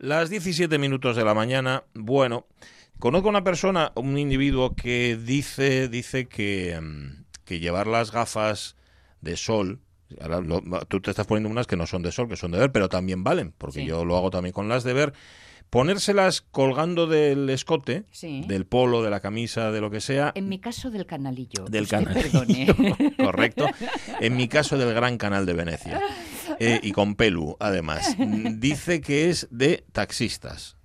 Las 17 minutos de la mañana, bueno, conozco a una persona, un individuo que dice que llevar las gafas de sol, ahora tú te estás poniendo unas que no son de sol, que son de ver, pero también valen, porque sí, yo lo hago también con las de ver, ponérselas colgando del escote, sí, del polo, de la camisa, de lo que sea. En mi caso del canalillo. Del canalillo, perdone. Correcto. En mi caso del Gran Canal de Venecia. Y con pelu, además. Dice que es de taxistas.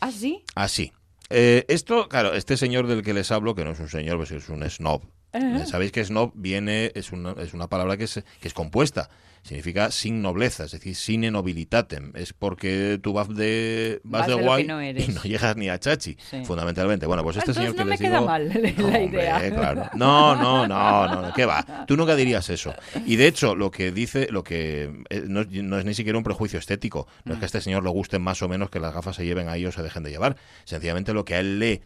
¿Ah, sí? Así. Esto, claro, este señor del que les hablo, que no es un señor, pues es un snob. Sabéis que snob viene, es una palabra que es compuesta. Significa sin nobleza, es decir, sine nobilitatem. Es porque tú vas de guay no y no llegas ni a chachi, sí, fundamentalmente. Bueno, pues este entonces señor no que les digo... No me queda mal la idea. Hombre, claro. No, ¿qué va? Tú nunca dirías eso. Y de hecho, lo que dice, lo que no es ni siquiera un prejuicio estético. No es que a este señor le guste más o menos que las gafas se lleven ahí o se dejen de llevar. Sencillamente lo que a él le...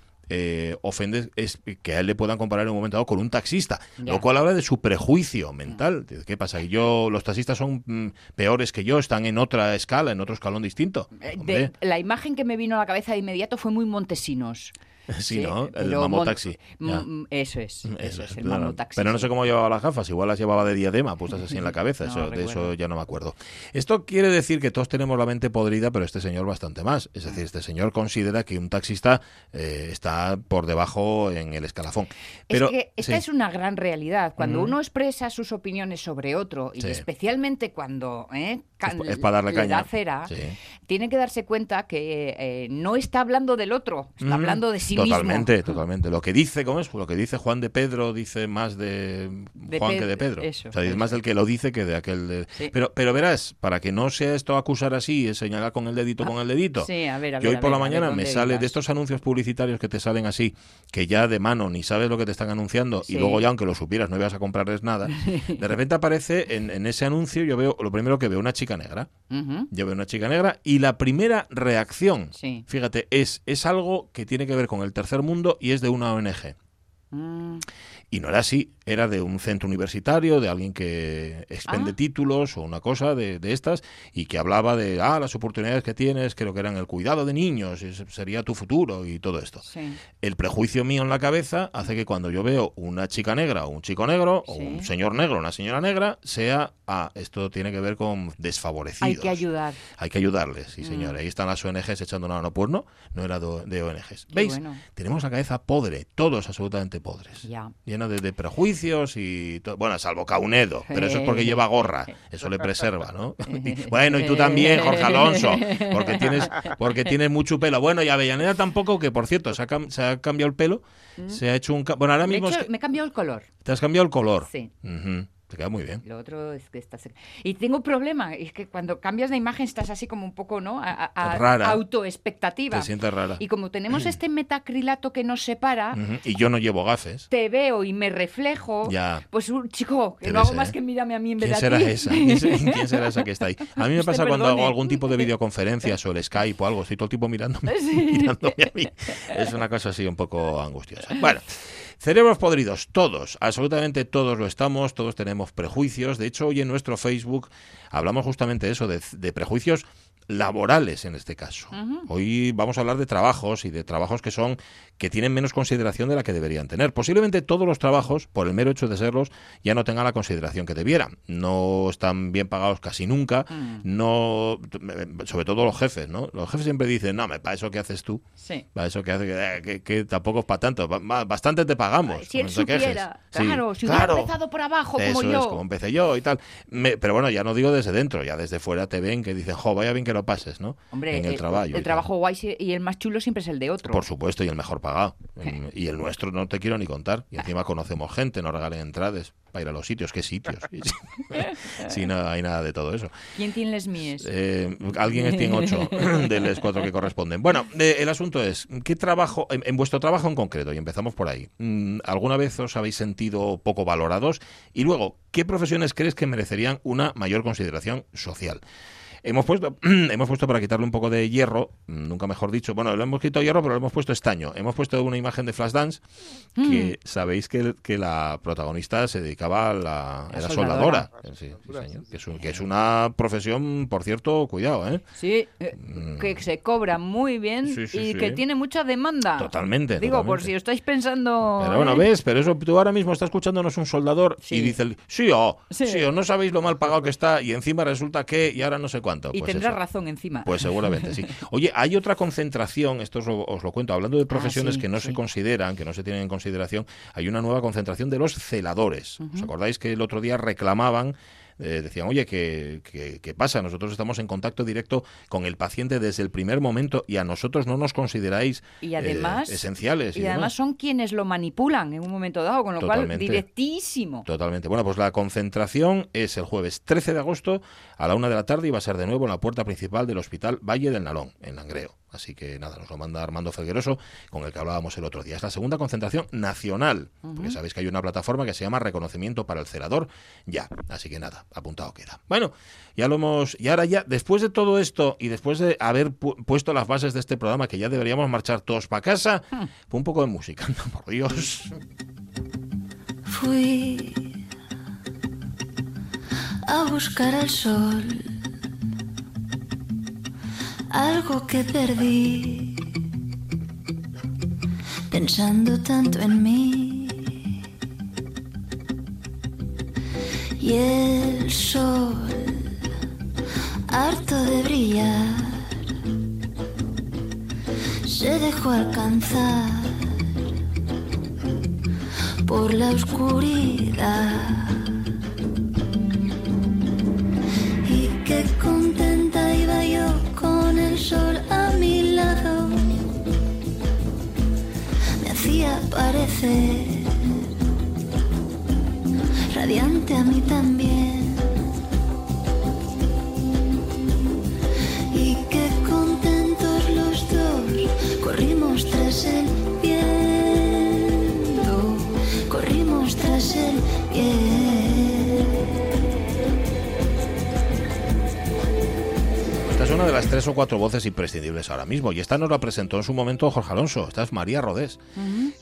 ofende es que a él le puedan comparar en un momento dado con un taxista, ya, lo cual habla de su prejuicio mental. ¿Qué pasa? Que los taxistas son peores que yo, están en otra escala, en otro escalón distinto. La imagen que me vino a la cabeza de inmediato fue muy Montesinos. Sí, ¿no? El mamotaxi. Eso es, el mamotaxi. Pero no sé cómo llevaba las gafas, igual las llevaba de diadema, puestas así en la cabeza, de eso ya no me acuerdo. Esto quiere decir que todos tenemos la mente podrida, pero este señor bastante más. Es decir, este señor considera que un taxista está por debajo en el escalafón. Pero, es que esta sí es una gran realidad. Cuando uno expresa sus opiniones sobre otro, y sí, especialmente cuando es para darle caña. Da cera, sí, tiene que darse cuenta que no está hablando del otro, está hablando de sí. Totalmente. Lo que dice Juan de Pedro dice más de Juan que de Pedro. Eso, o sea, es más del que lo dice que de aquel de... Sí. Pero verás, para que no sea esto acusar así, es señalar con el dedito, Sí, a ver, yo hoy por la mañana me sale de estos anuncios publicitarios que te salen así, que ya de mano ni sabes lo que te están anunciando, sí, y luego ya aunque lo supieras no ibas a comprarles nada. De repente aparece en ese anuncio, yo veo, lo primero que veo, una chica negra. Yo veo una chica negra y la primera reacción, sí, fíjate, es algo que tiene que ver con el tercer mundo y es de una ONG. Y no era así, era de un centro universitario, de alguien que expende títulos o una cosa de estas, y que hablaba de las oportunidades que tienes, creo que eran el cuidado de niños, sería tu futuro y todo esto. Sí. El prejuicio mío en la cabeza hace que cuando yo veo una chica negra o un chico negro, sí, o un señor negro o una señora negra, sea, esto tiene que ver con desfavorecidos. Hay que ayudar. Hay que ayudarles, sí, señora. Ahí están las ONGs echando una mano, pues no era de ONGs. ¿Veis? Bueno. Tenemos la cabeza podre, todos absolutamente podres, llena de prejuicios y bueno, salvo Caunedo, pero eso es porque lleva gorra, eso le preserva, ¿no? Bueno, y tú también, Jorge Alonso, porque tienes mucho pelo. Bueno, y Avellaneda tampoco, que por cierto se ha cambiado el pelo, se ha hecho un... Bueno, ahora mismo... me he cambiado el color. ¿Te has cambiado el color? Sí. Te queda muy bien. Lo otro es que estás... Y tengo un problema, es que cuando cambias de imagen estás así como un poco, ¿no? Rara. Autoexpectativa. Te sientes rara. Y como tenemos este metacrilato que nos separa... Y yo no llevo gafes. Te veo y me reflejo. Ya. Pues, chico, que no hago más que mírame a mí en vez de a ti. ¿Quién será esa que está ahí? A mí me pasa cuando hago algún tipo de videoconferencias o el Skype o algo, estoy todo el tiempo mirándome a mí. Es una cosa así un poco angustiosa. Bueno... Cerebros podridos, todos, absolutamente todos lo estamos, todos tenemos prejuicios. De hecho, hoy en nuestro Facebook hablamos justamente de eso, de prejuicios laborales en este caso. Hoy vamos a hablar de trabajos y de trabajos que tienen menos consideración de la que deberían tener. Posiblemente todos los trabajos, por el mero hecho de serlos, ya no tengan la consideración que debieran. No están bien pagados casi nunca, no, sobre todo los jefes, ¿no? Los jefes siempre dicen, no, para eso que haces tú, sí, para eso que haces, que tampoco es para tanto, bastante te pagan. Ay, si él supiera, claro, sí, si hubiera empezado por abajo como yo. Eso es, como empecé yo y tal. Pero bueno, ya no digo desde dentro, ya desde fuera te ven que dicen, jo, vaya bien que lo pases, ¿no? Hombre, en el trabajo. El trabajo guay y el más chulo siempre es el de otro. Por supuesto, y el mejor pagado. Y el nuestro no te quiero ni contar. Y encima conocemos gente, nos regalen entradas para ir a los sitios. ¿Qué sitios? Sí, no hay nada de todo eso. ¿Quién tiene les mies? Alguien es 108 de los 4 que corresponden. Bueno, el asunto es, ¿qué trabajo, en vuestro trabajo en concreto? Y empezamos por ahí. ¿Alguna vez os habéis sentido poco valorados? Y luego, ¿qué profesiones crees que merecerían una mayor consideración social? Hemos puesto para quitarle un poco de hierro, nunca mejor dicho, bueno, lo hemos quitado hierro, pero lo hemos puesto estaño. Hemos puesto una imagen de Flashdance que sabéis que la protagonista se dedicaba a la soldadora. Sí, señor. Que es una profesión, por cierto, cuidado, ¿eh? Sí, que se cobra muy bien y que tiene mucha demanda. Totalmente. Digo, por si estáis pensando... Pero bueno, ¿ves? Pero eso, tú ahora mismo estás escuchándonos un soldador y dice, no sabéis lo mal pagado que está y encima resulta que, y ahora no sé cuánto. Y pues tendrás razón encima. Pues seguramente, sí. Oye, hay otra concentración, esto os lo cuento, hablando de profesiones que no se consideran, que no se tienen en consideración, hay una nueva concentración de los celadores. Uh-huh. ¿Os acordáis que el otro día reclamaban? Decían, oye, ¿qué pasa? Nosotros estamos en contacto directo con el paciente desde el primer momento y a nosotros no nos consideráis esenciales. Y además son quienes lo manipulan en un momento dado, con lo cual, directísimo. Totalmente. Bueno, pues la concentración es el jueves 13 de agosto a la 1:00 p.m. y va a ser de nuevo en la puerta principal del Hospital Valle del Nalón, en Langreo. Así que nada, nos lo manda Armando Felgueroso, con el que hablábamos el otro día. Es la segunda concentración nacional, porque sabéis que hay una plataforma que se llama Reconocimiento para el Celador. Ya, así que nada, apuntado queda. Bueno, ya lo hemos... Y ahora ya, después de todo esto, y después de haber puesto las bases de este programa, que ya deberíamos marchar todos para casa, pues un poco de música, ¿no? Por Dios. Fui a buscar el sol, algo que perdí, pensando tanto en mí. Y el sol, harto de brillar, se dejó alcanzar por la oscuridad. Y qué contenta iba yo con el sol a mi lado, me hacía parecer radiante a mí también. Y qué contentos los dos, corrimos tras el viento, corrimos tras el viento. Es una de las 3 o 4 voces imprescindibles ahora mismo, y esta nos la presentó en su momento Jorge Alonso. Esta es María Rodés,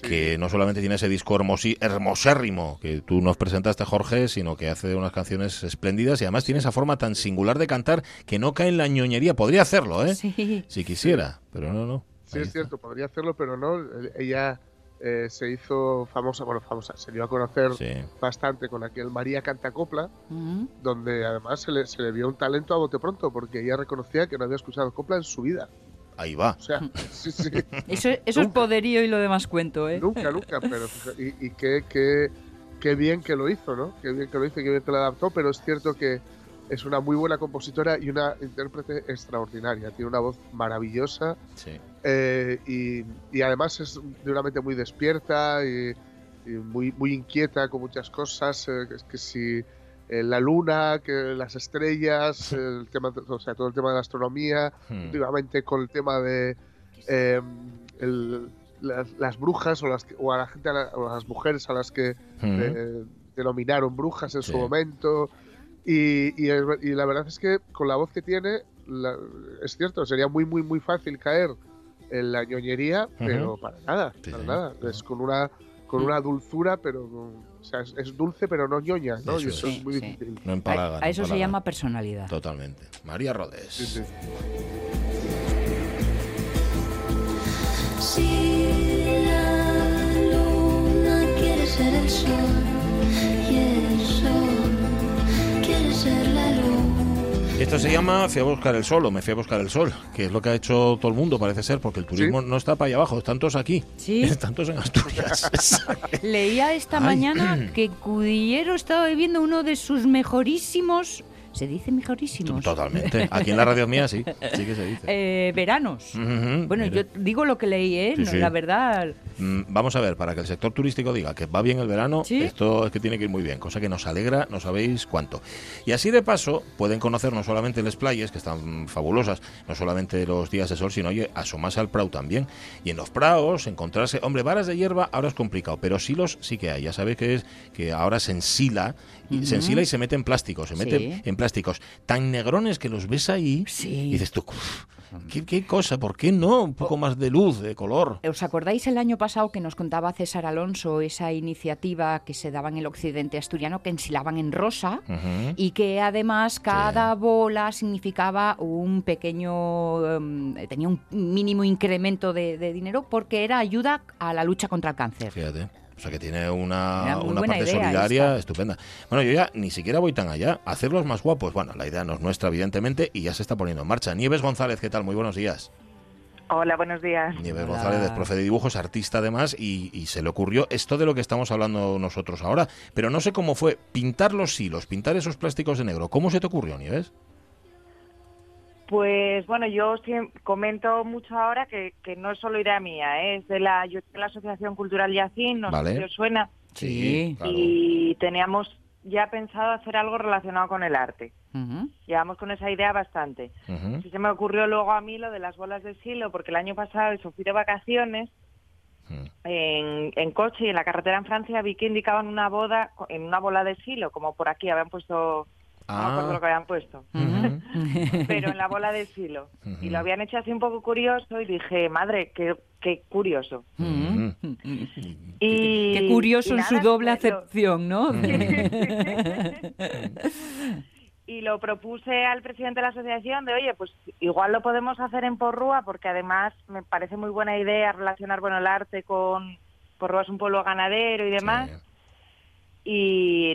que no solamente tiene ese disco hermosérrimo que tú nos presentaste, Jorge, sino que hace unas canciones espléndidas y además tiene esa forma tan singular de cantar que no cae en la ñoñería. Podría hacerlo, ¿eh? Sí. Si quisiera, pero no. Sí, es cierto, podría hacerlo, pero no. Ella se hizo famosa, se dio a conocer bastante con aquel María Cantacopla, donde además se le vio un talento a bote pronto, porque ella reconocía que no había escuchado copla en su vida. Ahí va. O sea, sí. Eso es poderío y lo demás cuento, ¿eh? Nunca, pero... Y qué bien que lo hizo, ¿no? Qué bien que lo hizo y qué bien que lo adaptó, pero es cierto que es una muy buena compositora y una intérprete extraordinaria. Tiene una voz maravillosa. Sí. Y además es de una mente muy despierta y muy, muy inquieta con muchas cosas, que si la luna, que las estrellas, el tema, o sea, todo el tema de la astronomía, últimamente con el tema de las brujas o a las mujeres a las que denominaron brujas en su momento, y la verdad es que con la voz que tiene, es cierto, sería muy, muy, muy fácil caer en la ñoñería, pero para nada. Es con una dulzura, pero, o sea, es dulce pero no ñoña, ¿no? Eso, y eso es muy difícil. No empalaga, a eso se llama personalidad. Totalmente. María Rodés. Sí. Si la luna quiere ser el sol y el sol quiere ser la luna. Esto se llama Fui a buscar el sol, o Me fui a buscar el sol, que es lo que ha hecho todo el mundo, parece ser, porque el turismo no está para allá abajo, están todos aquí, están todos en Asturias. Leía esta mañana que Cudillero estaba viviendo uno de sus mejorísimos... ¿Se dice mejorísimos? Totalmente. Aquí en la radio mía sí que se dice. Veranos. Bueno, mire, yo digo lo que leí, ¿eh? Sí, sí. La verdad... Vamos a ver, para que el sector turístico diga que va bien el verano, ¿sí?, esto es que tiene que ir muy bien, cosa que nos alegra, no sabéis cuánto. Y así de paso pueden conocer no solamente las playas, que están fabulosas, no solamente los días de sol, sino, oye, asomarse al prau también. Y en los praos encontrarse, hombre, varas de hierba ahora es complicado, pero silos sí que hay. Ya sabéis que es que ahora se ensila, uh-huh, se ensila y se mete en plástico, se mete, sí, en plásticos tan negrones que los ves ahí, sí, y dices tú, ¿Qué cosa? ¿Por qué no? Un poco más de luz, de color. ¿Os acordáis el año pasado que nos contaba César Alonso esa iniciativa que se daba en el occidente asturiano, que ensilaban en rosa, uh-huh, y que además cada, sí, bola significaba un pequeño... tenía un mínimo incremento de dinero porque era ayuda a la lucha contra el cáncer? Fíjate. O sea, que tiene una parte solidaria esta, estupenda. Bueno, yo ya ni siquiera voy tan allá. Hacerlos más guapos. Bueno, la idea no es nuestra, evidentemente, y ya se está poniendo en marcha. Nieves González, ¿qué tal? Muy buenos días. Hola, buenos días. Nieves González es profe de dibujos, artista además, y se le ocurrió esto de lo que estamos hablando nosotros ahora. Pero no sé cómo fue pintar los hilos, pintar esos plásticos de negro. ¿Cómo se te ocurrió, Nieves? Pues bueno, yo comento mucho ahora que no es solo idea mía, ¿eh? Es de la Asociación Cultural Llacín, no, vale, sé si os suena. Sí, claro. Y teníamos ya pensado hacer algo relacionado con el arte. Uh-huh. Llevamos con esa idea bastante. Uh-huh. Sí, se me ocurrió luego a mí lo de las bolas de silo, porque el año pasado yo fui de vacaciones, uh-huh, en coche y en la carretera en Francia vi que indicaban una boda en una bola de silo, como por aquí habían puesto... No me acuerdo lo que habían puesto, uh-huh, pero en la bola de silo. Uh-huh. Y lo habían hecho así un poco curioso y dije, madre, qué curioso. Uh-huh. Y, qué curioso y nada, en su doble acepción, ¿no? Uh-huh. Y lo propuse al presidente de la asociación de, oye, pues igual lo podemos hacer en Porrúa, porque además me parece muy buena idea relacionar, bueno, el arte con... Porrúa es un pueblo ganadero y demás. Sí.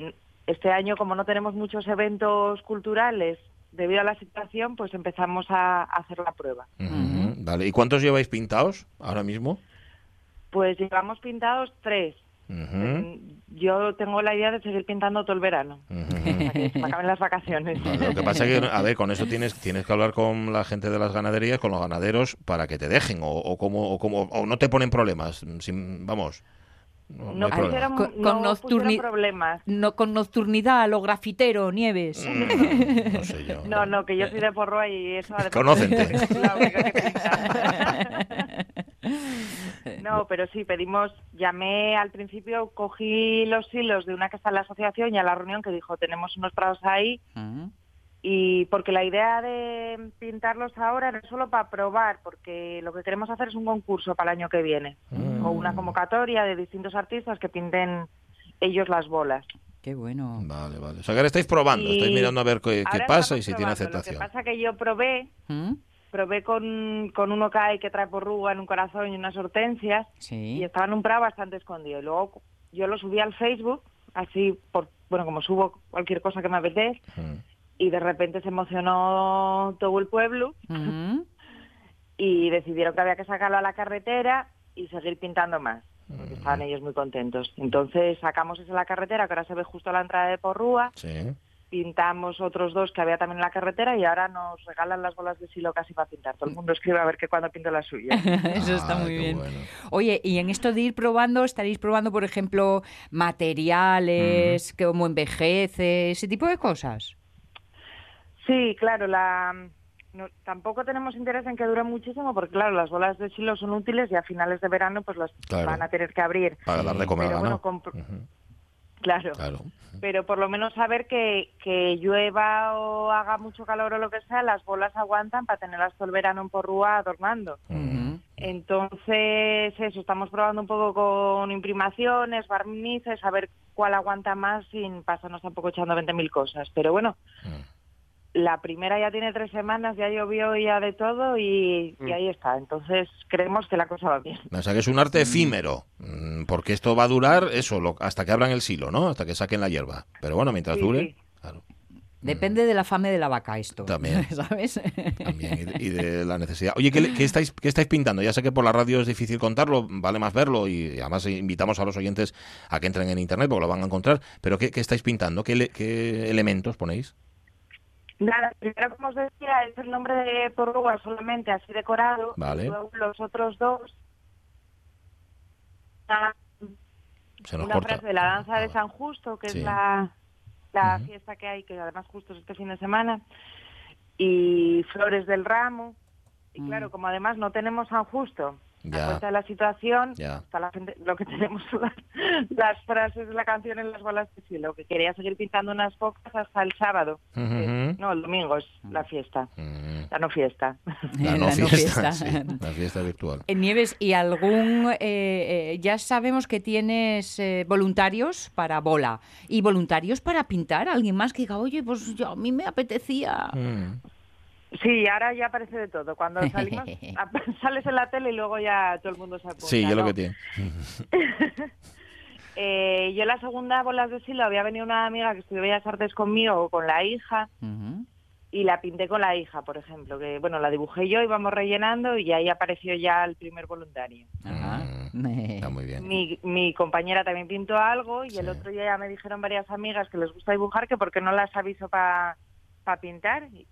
Y... este año, como no tenemos muchos eventos culturales debido a la situación, pues empezamos a hacer la prueba. Uh-huh. Vale. ¿Y cuántos lleváis pintados ahora mismo? Pues llevamos pintados 3. Uh-huh. Yo tengo la idea de seguir pintando todo el verano, uh-huh, para que acaben las vacaciones. Vale, lo que pasa es que, a ver, con eso tienes que hablar con la gente de las ganaderías, con los ganaderos, para que te dejen o no te ponen problemas. Vamos... No pusieron problemas. No con nocturnidad a lo grafitero, Nieves. No sé yo. No, que yo soy de Porrúa y eso... Conócente. No, pero sí, llamé al principio, cogí los hilos de una que está en la asociación y a la reunión que dijo, tenemos unos prados ahí, uh-huh, y porque la idea de pintarlos ahora no es solo para probar, porque lo que queremos hacer es un concurso para el año que viene. Uh-huh. O una convocatoria de distintos artistas que pinten ellos las bolas. Qué bueno. Vale. O sea, que ahora estáis probando, estáis mirando a ver qué pasa y si tiene aceptación. Lo que pasa es que yo probé con uno que hay que trae Porrúa en un corazón y unas hortensias, sí, y estaba en un prado bastante escondido. Y luego yo lo subí al Facebook, así, como subo cualquier cosa que me apetece, uh-huh, y de repente se emocionó todo el pueblo, uh-huh, y decidieron que había que sacarlo a la carretera y seguir pintando más, porque estaban ellos muy contentos. Entonces sacamos esa a la carretera, que ahora se ve justo a la entrada de Porrúa, sí, pintamos otros 2 que había también en la carretera y ahora nos regalan las bolas de silo casi para pintar. Todo el mundo escribe a ver que cuando pinto las suyas. Eso está muy bien. Bueno. Oye, y en esto de ir probando, ¿estaréis probando, por ejemplo, materiales, uh-huh, cómo envejece, ese tipo de cosas? Sí, claro, No, tampoco tenemos interés en que dure muchísimo porque, claro, las bolas de silo son útiles y a finales de verano pues las, claro, van a tener que abrir. Para dar de comer, ¿no? Uh-huh. Claro. Pero por lo menos saber que llueva o haga mucho calor o lo que sea, las bolas aguantan para tenerlas todo el verano en Porrúa adornando. Uh-huh. Entonces, eso, estamos probando un poco con imprimaciones, barnices, a ver cuál aguanta más sin pasarnos tampoco echando 20.000 cosas. Pero bueno... Uh-huh. La primera ya tiene 3 semanas, ya llovió ya de todo y ahí está. Entonces creemos que la cosa va bien. O sea que es un arte efímero, porque esto va a durar hasta que abran el silo, ¿no? Hasta que saquen la hierba. Pero bueno, mientras dure... Sí. Claro. Depende de la fame de la vaca esto. También. ¿Sabes? También, y de la necesidad. Oye, ¿qué estáis pintando? Ya sé que por la radio es difícil contarlo, vale más verlo, y además invitamos a los oyentes a que entren en internet porque lo van a encontrar. Pero ¿qué estáis pintando? ¿Qué elementos ponéis? Nada, primero, como os decía, es el nombre de Porrúa solamente así decorado. Vale. Los otros 2 Frase de la danza de San Justo, que sí, es la fiesta que hay, que además justo es este fin de semana, y Flores del Ramo. Y claro, como además no tenemos San Justo, a cuenta de la situación, hasta la gente, lo que tenemos son las frases de la canción en las bolas de cielo, que quería seguir pintando unas focas hasta el sábado. No, el domingo es la fiesta, la no fiesta. La no fiesta. Sí, la fiesta virtual. En Nieves, ¿y algún...? Ya sabemos que tienes voluntarios para bola y voluntarios para pintar. Alguien más que diga, oye, pues yo, a mí me apetecía... Sí, ahora ya aparece de todo. Cuando salimos, sales en la tele y luego ya todo el mundo se apunta. Sí, yo lo que tiene. Yo en la segunda bolas de silo había venido una amiga que estudió Bellas Artes conmigo, con la hija, y la pinté con la hija, por ejemplo. Que bueno, la dibujé yo, íbamos rellenando y ahí apareció ya el primer voluntario. Está muy bien. Mi compañera también pintó algo y el otro día ya me dijeron varias amigas que les gusta dibujar que porque no las aviso para pintar. Y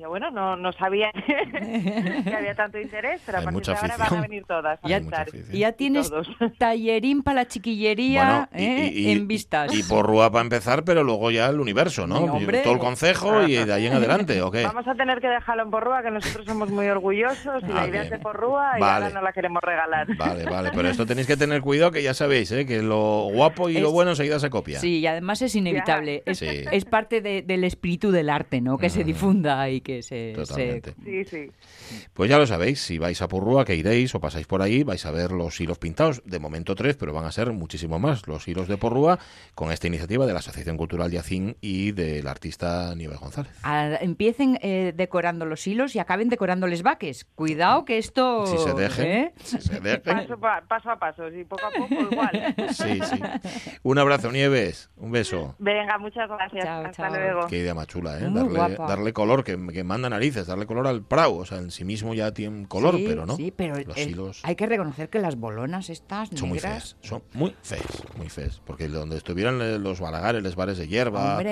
yo, bueno, no sabía que había tanto interés, pero a partir de ahora van a venir todas a pintar. Ya tienes tallerín para la chiquillería, bueno, en vistas. Y Porrúa para empezar, pero luego ya el universo, ¿no? Todo el concejo y de ahí en adelante, ¿o qué? Vamos a tener que dejarlo en Porrúa, que nosotros somos muy orgullosos y la idea es de Porrúa y ahora no la queremos regalar. Vale, pero esto tenéis que tener cuidado, que ya sabéis, que lo guapo y lo bueno enseguida se copia. Sí, y además es inevitable. Es parte del espíritu del arte, ¿no? Que se difunda y que pues ya lo sabéis, si vais a Porrúa, que iréis o pasáis por ahí, vais a ver los hilos pintados, de momento 3, pero van a ser muchísimo más los hilos de Porrúa, con esta iniciativa de la Asociación Cultural Llacín y del artista Nieves González. Empiecen decorando los hilos y acaben decorando los vaques. Cuidado que esto... Si se dejen. Paso a paso, y poco a poco igual. Un abrazo, Nieves, un beso. Venga, muchas gracias. Chao, Hasta luego. Qué idea más chula, ¿eh? Darle color, que manda narices, darle color al prau, o sea, en sí mismo ya tiene color, pero no. Sí, pero los hilos... hay que reconocer que las bolonas estas negras... Son muy feas, porque donde estuvieran los balagares, los bares de hierba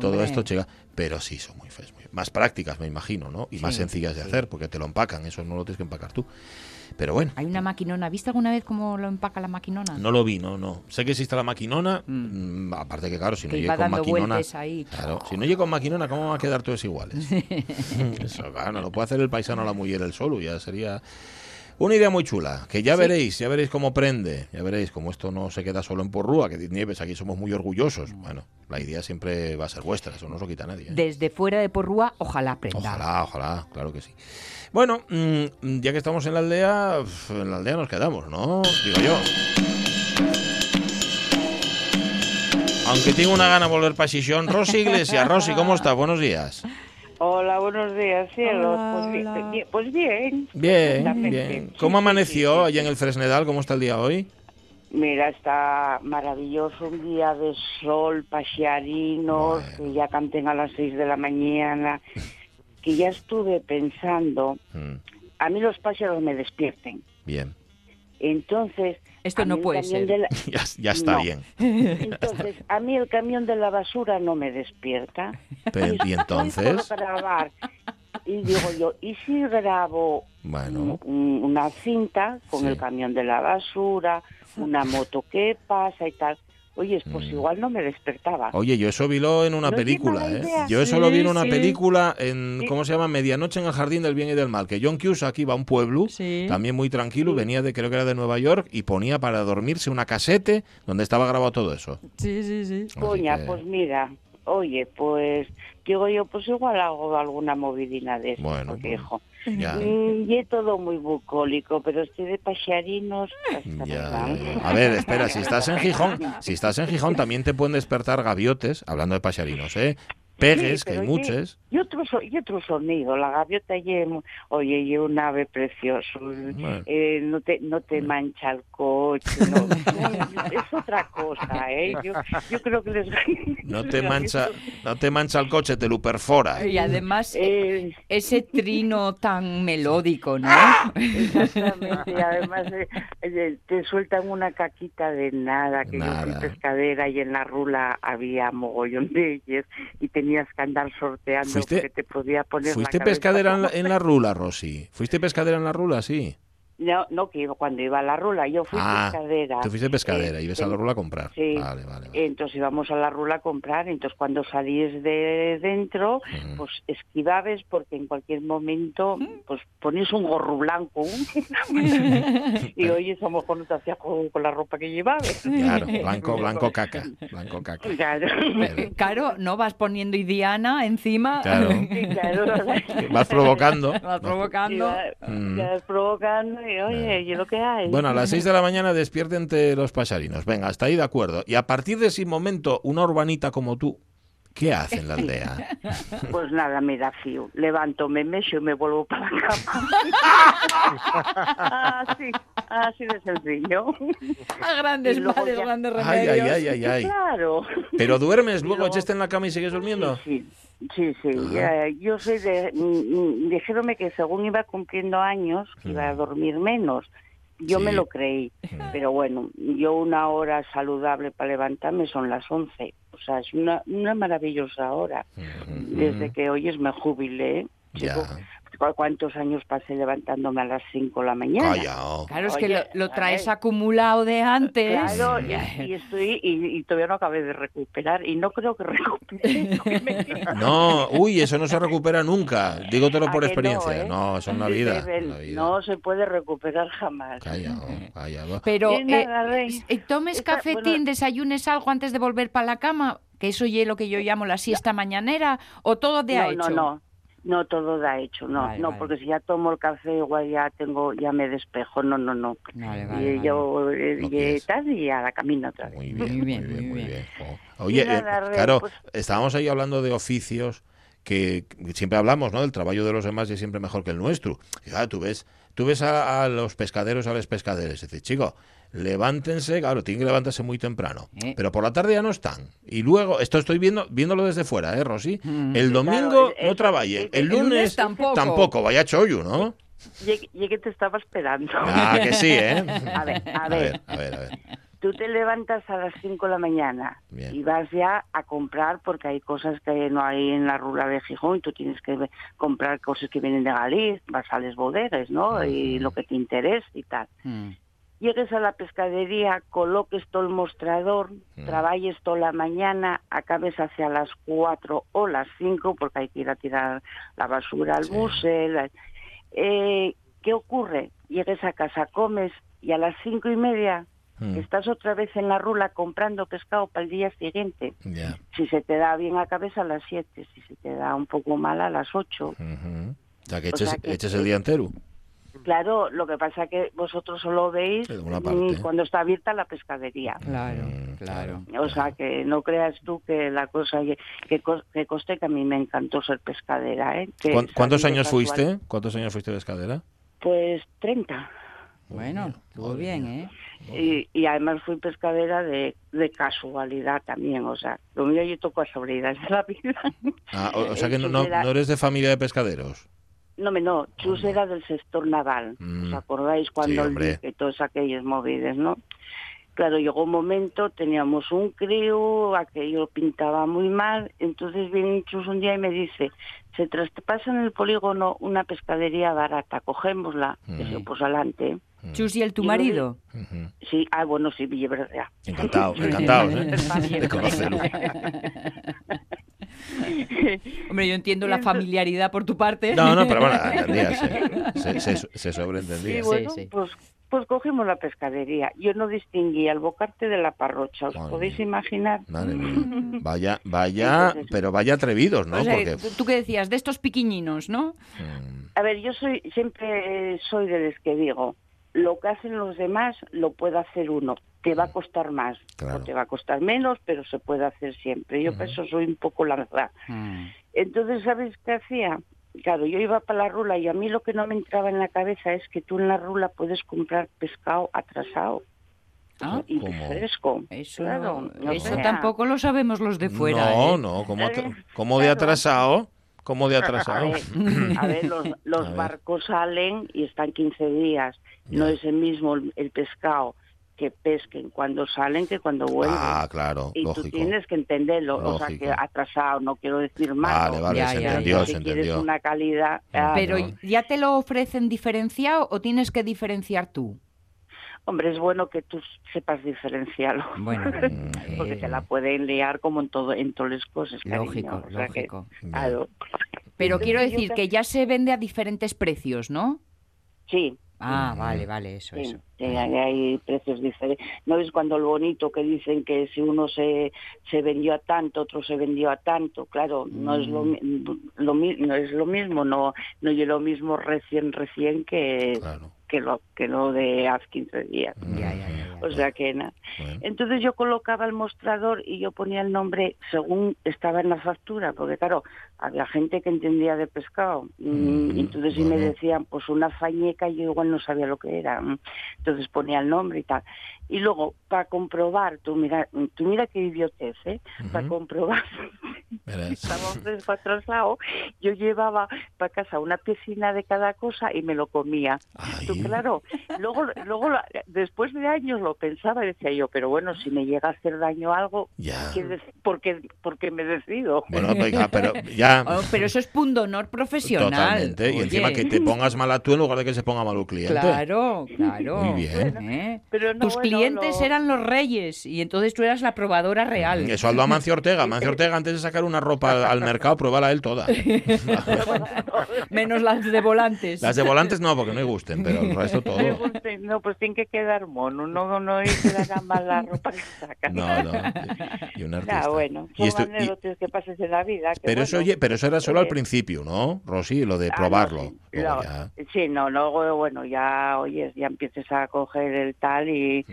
todo esto llega... Pero sí, son muy feas, más prácticas, me imagino, ¿no? Y más sencillas de hacer, porque te lo empacan, eso no lo tienes que empacar tú. Pero bueno. Hay una maquinona. ¿Viste alguna vez cómo lo empaca la maquinona? No lo vi, no. Sé que existe la maquinona. Aparte que, claro, si no llega con maquinona... si no llega con maquinona, ¿cómo van a quedar todos iguales? Eso, claro, no lo puede hacer el paisano a la mujer el solo. Ya sería una idea muy chula. Que ya veréis, cómo prende. Ya veréis cómo esto no se queda solo en Porrúa. Que Nieves, aquí somos muy orgullosos. Bueno, la idea siempre va a ser vuestra. Eso no os lo quita nadie, ¿eh? Desde fuera de Porrúa, ojalá prenda. Ojalá, claro que sí. Bueno, ya que estamos en la aldea nos quedamos, ¿no? Digo yo. Aunque tengo una gana de volver para Xixón. Rosy Iglesias, Rosy, ¿cómo estás? Buenos días. Hola, buenos días, cielos. Pues bien. Bien. ¿Cómo amaneció allá en el Fresnedal? ¿Cómo está el día hoy? Mira, está maravilloso, un día de sol, pasearinos, que ya canten a las 6 de la mañana... Y ya estuve pensando, a mí los pájaros me despierten. Bien. Entonces... esto no puede ser. Ya está bien. Entonces, a mí el camión de la basura no me despierta. ¿Y entonces? Grabar. Y digo yo, ¿y si grabo una cinta con el camión de la basura, una moto que pasa y tal? Oye, pues igual no me despertaba. Oye, yo eso vi en una película, ¿eh? Yo eso lo vi en una película en, ¿cómo se llama? Medianoche en el Jardín del Bien y del Mal. Que John Cusack iba a un pueblo, también muy tranquilo, venía de, creo que era de Nueva York, y ponía para dormirse una casete donde estaba grabado todo eso. Sí. Coña, pues mira, oye, pues, digo yo, pues igual hago alguna movidina de eso, hijo. Y es todo muy bucólico, pero estoy de pasearinos. A ver, espera, si estás en Gijón también te pueden despertar gaviotes, hablando de pasearinos, pegues, que hay muchos. Y otro sonido, la gaviota, y un ave precioso, no te mancha el coche, es otra cosa, yo creo que les... No te mancha el coche, te lo perfora. Y además, ese trino tan melódico, ¿no? Exactamente, y además te sueltan una caquita de nada, que yo soy pescadera y en la rula había mogollón de ellas, y tenías que andar sorteando. ¿Fuiste pescadera en la rula, Rosy? ¿Fuiste pescadera en la rula, sí? No, que cuando iba a la rula, yo fui pescadera. Tú fuiste pescadera, ibas a la rula a comprar. Sí, vale. Entonces íbamos a la rula a comprar, entonces cuando salís de dentro, pues esquivabes, porque en cualquier momento, pues ponías un gorro blanco, y hoy somos con la ropa que llevabes. Claro, blanco caca. Claro, no vas poniendo Diana encima. Claro. Sí, claro. Vas provocando. Vas provocando. Oye, ¿y lo que hay? Bueno, a las 6 de la mañana despiértense los pasarinos. Venga, hasta ahí de acuerdo. Y a partir de ese momento, una urbanita como tú, ¿qué hace en la aldea? Pues nada, me da frío. Levanto, me meso y me vuelvo para la cama. Así de sencillo. A grandes males, ya... grandes remedios. Ay. Claro. Pero duermes, luego echaste en la cama y sigues durmiendo. Sí. Yo soy de... Dijéronme que según iba cumpliendo años, iba a dormir menos. Yo me lo creí. Pero bueno, yo una hora saludable para levantarme son las 11. O sea, es una maravillosa hora. Desde que oyes me jubilé. ¿Cuántos años pasé levantándome a las 5 de la mañana? Callao. Claro, es que lo traes acumulado de antes. Claro, y todavía no acabé de recuperar, y no creo que recupere. No, eso no se recupera nunca. Dígotelo por experiencia. No, eso es una vida. No se puede recuperar jamás. Callao. Pero, ¿tomes cafetín, desayunes algo antes de volver para la cama? Que eso es lo que yo llamo la siesta mañanera, o todo de hecho. No, todo da hecho, no, vale. Porque si ya tomo el café, igual ya me despejo, no. Vale, yo llegué tarde y a la camino otra vez. Muy bien. Oye, claro, pues... estábamos ahí hablando de oficios que siempre hablamos, ¿no? Del trabajo de los demás es siempre mejor que el nuestro. Y, tú ves a los pescaderos, a las pescaderas, es decir, chico, levántense, claro, tienen que levantarse muy temprano, pero por la tarde ya no están. Y luego, esto estoy viéndolo desde fuera, Rosy, el domingo no trabaje, el lunes tampoco, vaya chollo, ¿no? Y que te estaba esperando. Ah, que sí, ¿eh? A ver. Tú te levantas a las 5 de la mañana y vas ya a comprar, porque hay cosas que no hay en la rura de Gijón y tú tienes que comprar cosas que vienen de Galicia, vas a las bodegas, ¿no? Y lo que te interesa y tal. Llegues a la pescadería, coloques todo el mostrador, trabajes toda la mañana, acabes hacia las 4 o las 5, porque hay que ir a tirar la basura al museo. ¿Qué ocurre? Llegues a casa, comes, y a las 5:30... estás otra vez en la rula comprando pescado para el día siguiente. Si se te da bien la cabeza, a las 7, si se te da un poco mal, a las 8. O sea, que eches el día entero. Claro, lo que pasa es que vosotros solo veis cuando está abierta la pescadería. Claro. O sea, que no creas tú que la cosa... Que coste que a mí me encantó ser pescadera, ¿eh? ¿Cuántos años fuiste pescadera? Pues 30. Bueno, todo bien, ¿eh? Y además fui pescadera de casualidad también, o sea, lo mío yo toco casualidades de la vida. O sea que no eres de familia de pescaderos. No, Chus era del sector naval, ¿os acordáis cuando que todos aquellos movides, no? Claro, llegó un momento, teníamos un crío, aquello pintaba muy mal, entonces viene Chus un día y me dice, se traspasa en el polígono una pescadería barata, cogémosla, eso pues adelante. Chus y tu marido. Sí, bueno, sí, verdad. Encantados, ¿eh? De conocerlo. Hombre, yo entiendo la familiaridad por tu parte. No, pero bueno, se sobreentendía. Sí, bueno, sí. Pues cogimos la pescadería. Yo no distinguía el bocarte de la parrocha, ¿os podéis imaginar? Madre mía. Vaya, pero vaya atrevidos, ¿no? O sea, porque... Tú que decías, de estos piquiñinos, ¿no? A ver, yo siempre soy de los que digo, lo que hacen los demás lo puede hacer uno. Te va a costar más o te va a costar menos, pero se puede hacer siempre. Yo por eso soy un poco lanzada. Entonces, ¿sabes qué hacía? Claro, yo iba para la rula y a mí lo que no me entraba en la cabeza es que tú en la rula puedes comprar pescado atrasado. Y fresco. Eso, claro, eso tampoco lo sabemos los de fuera. No, como de atrasado... ¿Cómo de atrasado? A ver los barcos salen y están 15 días. No es el mismo el pescado que pesquen cuando salen que cuando vuelven. Ah, claro, y lógico. Tú tienes que entenderlo, lógico. O sea, que atrasado, no quiero decir malo. Vale, vale, se entendió. Si quieres una calidad... Pero, ¿ya te lo ofrecen diferenciado o tienes que diferenciar tú? Hombre, es bueno que tú sepas diferenciarlo, bueno, porque te la pueden liar como en todas las cosas, cariño. Lógico, o sea, lógico. Que, claro. Pero quiero decir que ya se vende a diferentes precios, ¿no? Sí. Ah, vale, vale, eso. Hay precios diferentes. ¿No es cuando lo bonito que dicen que si uno se vendió a tanto, otro se vendió a tanto? Claro, no es lo mismo, no es lo mismo recién que... Claro. que lo de hace 15 días. Ya. O sea que nada. Bueno. Entonces yo colocaba el mostrador y yo ponía el nombre según estaba en la factura, porque claro, había gente que entendía de pescado. Entonces si me decían, pues una fañeca, yo igual no sabía lo que era. Entonces ponía el nombre y tal. Y luego, para comprobar, tú mira qué idiotez, ¿eh? Para comprobar que estábamos 3-4 al lado, yo llevaba para casa una piecina de cada cosa y me lo comía. Ay. Tú, claro, luego después de años lo pensaba y decía yo, pero bueno, si me llega a hacer daño algo, ¿por qué me decido? Bueno, pero ya... Oh, pero eso es punto honor profesional. Totalmente, oye. Y encima que te pongas mala tú en lugar de que se ponga malo el cliente. Claro. Muy bien. Bueno, pero no, Tus clientes eran los reyes y entonces tú eras la probadora real. Eso habló a Mancio Ortega antes de sacar una ropa al mercado, pruébala él toda. Menos las de volantes. Las de volantes no, porque no me gusten, pero el resto todo. No, pues tiene que quedarmono, no quedará mal la ropa que saca. No. Y un artista. Ah, bueno, son anécdotas que pases en la vida. Pero eso era solo al principio, ¿no, Rosy? Lo de probarlo. No, sí, luego ya empiezas a coger el tal y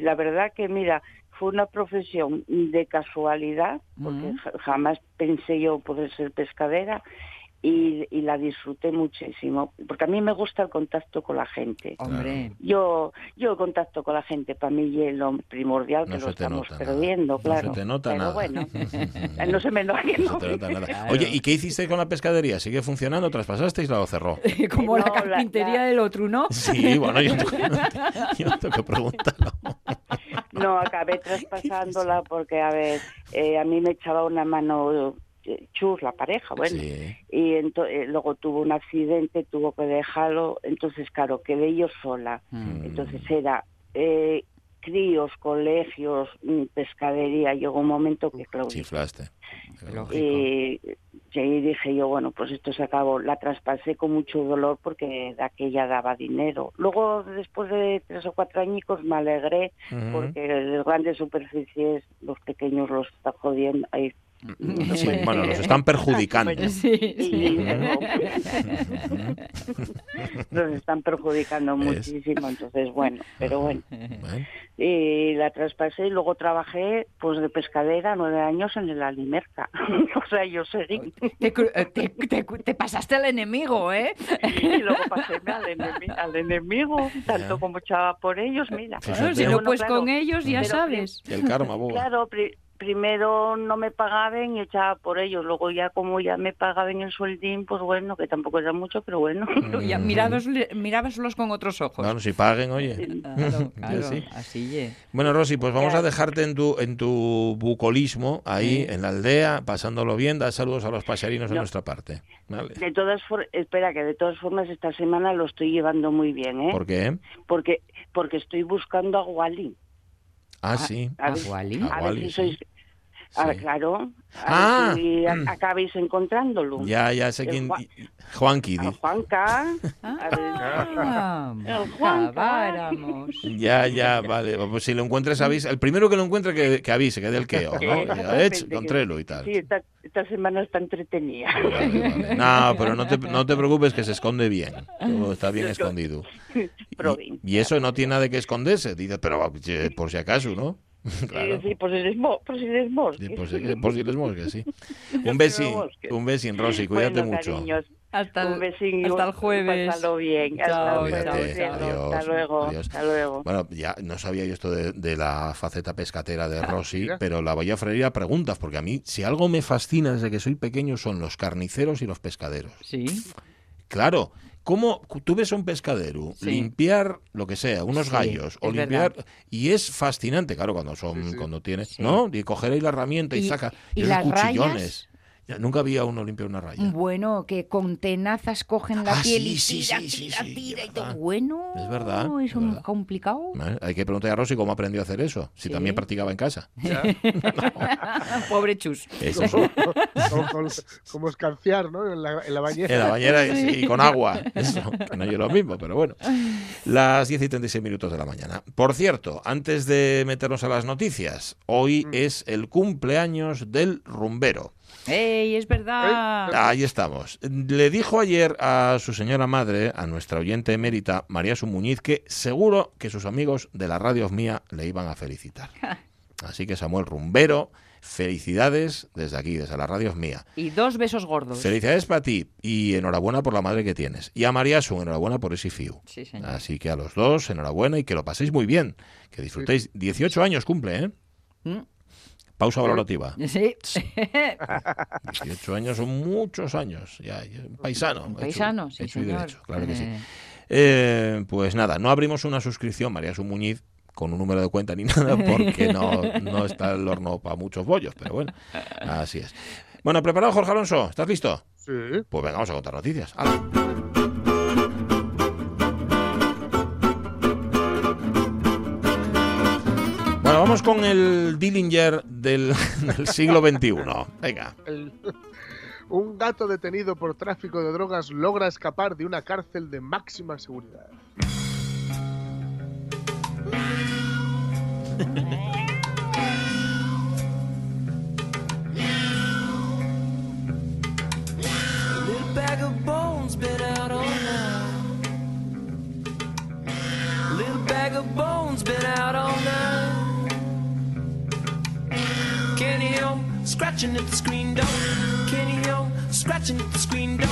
la verdad que, mira, fue una profesión de casualidad, porque jamás pensé yo poder ser pescadera, y la disfruté muchísimo, porque a mí me gusta el contacto con la gente. Hombre. Yo el contacto con la gente, para mí es lo primordial, que lo estamos perdiendo, claro. No se te nota nada. Bueno, no se me nota nada. Claro. Oye, ¿y qué hicisteis con la pescadería? ¿Sigue funcionando? ¿Traspasasteis o cerró? Como no, la carpintería del otro, ¿no? Sí, bueno, yo tengo que preguntarlo. No, acabé traspasándola porque, a ver, a mí me echaba una mano... Chus, la pareja, bueno, sí. Y luego tuvo un accidente, tuvo que dejarlo, entonces claro, quedé yo sola, entonces era críos, colegios, pescadería, llegó un momento que claudiqué. Chiflaste, lógico. Y ahí dije yo, bueno, pues esto se acabó, la traspasé con mucho dolor porque de aquella daba dinero. Luego, después de 3 o 4 añicos, me alegré, porque las grandes superficies, los pequeños los están jodiendo, ahí. Sí, bueno, los están perjudicando. Sí. Los están perjudicando muchísimo, entonces bueno, pero bueno. Y la traspasé y luego trabajé pues de pescadera 9 años en el Alimerca. O sea, yo seguí. Te pasaste al enemigo, ¿eh? Y luego pasé al enemigo, tanto como echaba por ellos, mira. Claro, si no, pues claro, con ellos ya sabes. El karma, boba. Claro, primero no me pagaban y echaba por ellos, luego ya como ya me pagaban el sueldín, pues bueno, que tampoco era mucho, pero bueno. Ya mirabaslos con otros ojos. Bueno, si paguen, oye. Claro, sí. Así es. Bueno, Rosy, pues vamos a dejarte en tu bucolismo, ahí en la aldea, pasándolo bien, da saludos a los pasarinos de nuestra parte. Vale. De todas formas esta semana lo estoy llevando muy bien, ¿eh? ¿Por qué? Porque estoy buscando a Wally. Ah, sí. A ver si sois... Ah, sí. Claro. A ver si acabéis encontrándolo. Ya sé quién... Juanqui. Juanca. El Juanca. Ya, vale. Pues si lo encuentras, avisa. El primero que lo encuentre, que avise, que dé el queo, ¿no? Contrélo y tal. Sí, esta semana está entretenida. Vale. No, pero no te preocupes, que se esconde bien. Todo está bien escondido. Y eso no tiene nada de que esconderse. Dices, pero por si acaso, ¿no? Claro. Sí, por si les mosques, sí. Un besín, Rosy, cuídate mucho. Cariños, hasta el jueves. Pásalo bien. Hasta luego. Bueno, ya no sabía yo esto de la faceta pescatera de Rosy, pero la voy a freír a preguntas, porque a mí, si algo me fascina desde que soy pequeño, son los carniceros y los pescaderos. Sí. Claro. ¿Cómo tú ves a un pescadero limpiar lo que sea, unos gallos o limpiar verdad. Y es fascinante, claro, cuando son cuando tienes, ¿no? Y coger ahí la herramienta y saca y los cuchillones. Rayas, nunca había uno limpiar una raya. Bueno, que con tenazas cogen la piel y tira y todo. Bueno, es verdad. Es un complicado. Hay que preguntar a Rosy cómo aprendió a hacer eso, si también practicaba en casa. ¿Ya? Pobre Chus. Como escanciar, ¿no? En la bañera. En la bañera y con agua. Eso, que no yo lo mismo, pero bueno. Las 10:36 de la mañana. Por cierto, antes de meternos a las noticias, hoy es el cumpleaños del rumbero. ¡Ey, es verdad! Ahí estamos. Le dijo ayer a su señora madre, a nuestra oyente emérita, María Muñiz, que seguro que sus amigos de la Radio Mía le iban a felicitar. Así que Samuel Rumbero, felicidades desde aquí, desde la Radio Mía. Y dos besos gordos. Felicidades para ti y enhorabuena por la madre que tienes. Y a María enhorabuena por ese fiu. Sí, señor. Así que a los dos, enhorabuena y que lo paséis muy bien. Que disfrutéis. 18 años cumple, ¿eh? Pausa valorativa. Sí. 18 años son muchos años. Ya, paisano. Paisano, hecho, sí, hecho señor. Derecho, claro que sí. Pues nada, no abrimos una suscripción, María Muñiz, con un número de cuenta ni nada, porque no está el horno para muchos bollos, pero bueno, así es. Bueno, ¿preparado, Jorge Alonso? ¿Estás listo? Sí. Pues venga, vamos a contar noticias. ¡Hala! Vamos con el Dillinger del siglo XXI. Venga. Un gato detenido por tráfico de drogas logra escapar de una cárcel de máxima seguridad. Scratching at the screen door, Kenny O, scratching at the screen door,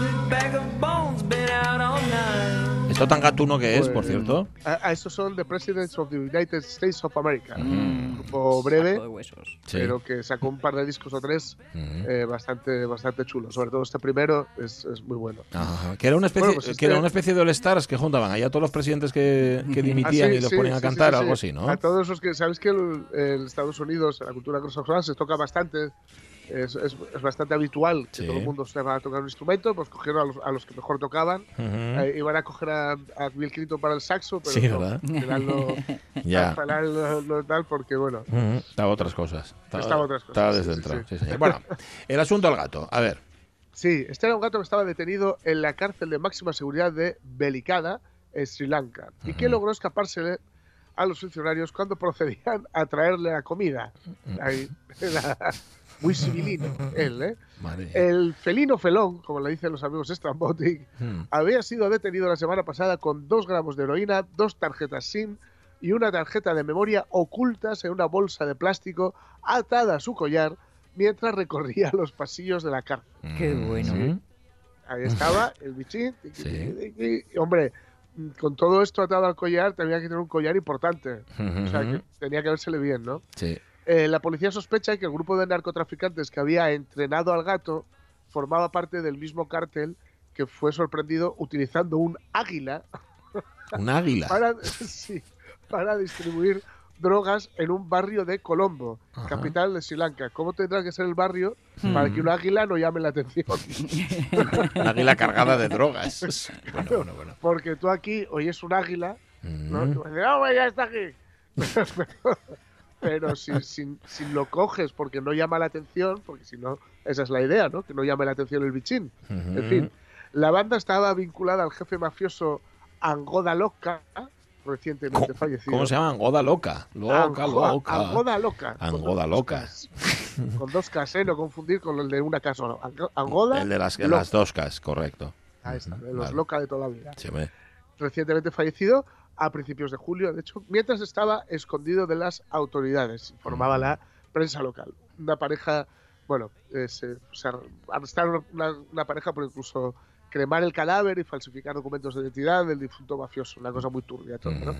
little bag of bones been out all night. Esto tan gatuno que es, por cierto. Esos son The Presidents of the United States of America. Un grupo breve, pero que sacó un par de discos o tres bastante chulos. Sobre todo este primero es muy bueno. Ajá. Que era una especie, era una especie de All Stars que juntaban allá todos los presidentes que dimitían y los ponían a cantar, algo así, ¿no? A todos los que, ¿sabes que en Estados Unidos, en la cultura anglosajona, se toca bastante? Es bastante habitual que todo el mundo se va a tocar un instrumento, pues cogieron a los que mejor tocaban, iban a coger a Bill Clinton para el saxo, pero no tal, porque bueno. Estaba otras cosas. Estaba otras cosas. Estaba desde dentro. Sí. Bueno, el asunto del gato, a ver. Sí, este era un gato que estaba detenido en la cárcel de máxima seguridad de Belicada, en Sri Lanka, y que logró escapársele a los funcionarios cuando procedían a traerle la comida. Ahí, muy civilino, él, ¿eh? Madre. El felino felón, como le dicen los amigos Strambotic, había sido detenido la semana pasada con 2 gramos de heroína, 2 tarjetas SIM y una tarjeta de memoria ocultas en una bolsa de plástico atada a su collar mientras recorría los pasillos de la cárcel. ¡Qué bueno! ¿Sí? Ahí estaba el bichín. Y, hombre, con todo esto atado al collar, tenía que tener un collar importante. O sea, que tenía que vérsele bien, ¿no? Sí. La policía sospecha que el grupo de narcotraficantes que había entrenado al gato formaba parte del mismo cártel que fue sorprendido utilizando un águila. ¿Un águila? para distribuir drogas en un barrio de Colombo, capital de Sri Lanka. ¿Cómo tendrá que ser el barrio para que un águila no llame la atención? Un águila cargada de drogas. Claro, bueno. Porque tú aquí oyes un águila, ¿no? Tú vas a decir, ¡oh, ya está aquí! Pero si lo coges porque no llama la atención, porque si no, esa es la idea, ¿no? Que no llame la atención el bichín. En fin, la banda estaba vinculada al jefe mafioso Angoda Loca, recientemente fallecido. ¿Cómo se llama? Angoda Loca. Angoda Loca. Angoda Loca. Con 2 Ks, ¿eh? No confundir con el de una K solo. Angoda. El de las 2 Ks, correcto. Ahí está, de los Loca de toda la vida. Sí, recientemente fallecido. A principios de julio, de hecho, mientras estaba escondido de las autoridades, informaba la prensa local. Una pareja, se arrestaron una pareja por incluso cremar el cadáver y falsificar documentos de identidad del difunto mafioso, una cosa muy turbia todo, ¿no?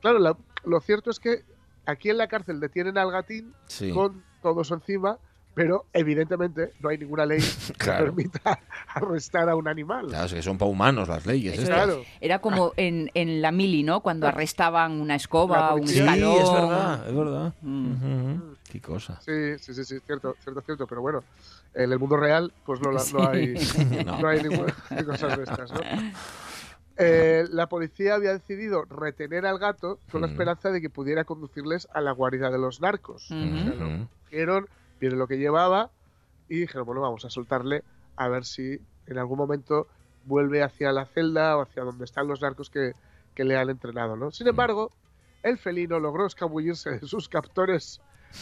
Claro, lo cierto es que aquí en la cárcel detienen al gatín con todo eso encima, pero evidentemente no hay ninguna ley claro. que permita arrestar a un animal. Claro, es que son para humanos las leyes. Eso estas. Claro. Era como en la mili, ¿no? Cuando arrestaban una escoba, un escalón. Sí, es verdad, es verdad. Uh-huh. Qué cosa. Sí, cierto, pero bueno, en el mundo real pues no hay ninguna cosa de estas, ¿no? La policía había decidido retener al gato con la esperanza de que pudiera conducirles a la guarida de los narcos. O sea, lo cogieron, vieron lo que llevaba y dijeron, bueno, vamos a soltarle a ver si en algún momento vuelve hacia la celda o hacia donde están los narcos que le han entrenado, ¿no? Sin embargo, el felino logró escabullirse de sus captores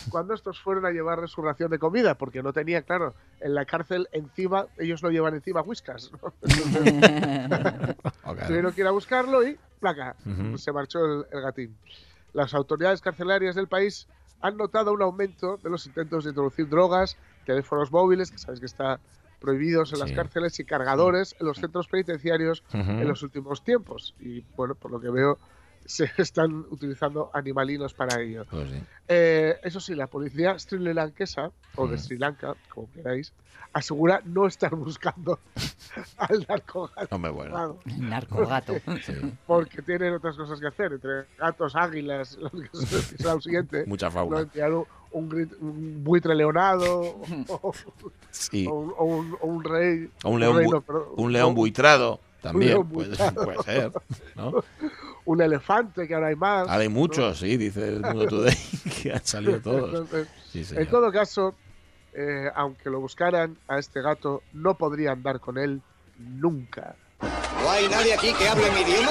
cuando estos fueron a llevarle su ración de comida, porque no tenía, claro, en la cárcel encima, ellos no llevan encima whiskas, ¿no? Entonces, okay. Tuvieron que ir a buscarlo y ¡placa! Se marchó el gatín. Las autoridades carcelarias del país han notado un aumento de los intentos de introducir drogas, teléfonos móviles, que sabéis que está prohibidos en las cárceles, y cargadores en los centros penitenciarios en los últimos tiempos. Y bueno, por lo que veo, se están utilizando animalinos para ello. Pues sí. Eso sí, la policía srilanquesa, o de Sri Lanka, como queráis, asegura no estar buscando al narcogato. No me vuelvo. El narcogato. Porque tienen otras cosas que hacer, entre gatos, águilas, lo que es lo siguiente. Mucha fauna. ¿No? Un buitre leonado, o un rey. O un león, un león buitrado. También puede ser, ¿no? Un elefante, que ahora hay más. Ahora hay muchos, ¿no? Sí, dice el Mundo Today, que han salido todos. Entonces, sí, en todo caso, aunque lo buscaran a este gato, no podría andar con él nunca. ¿No hay nadie aquí que hable mi idioma?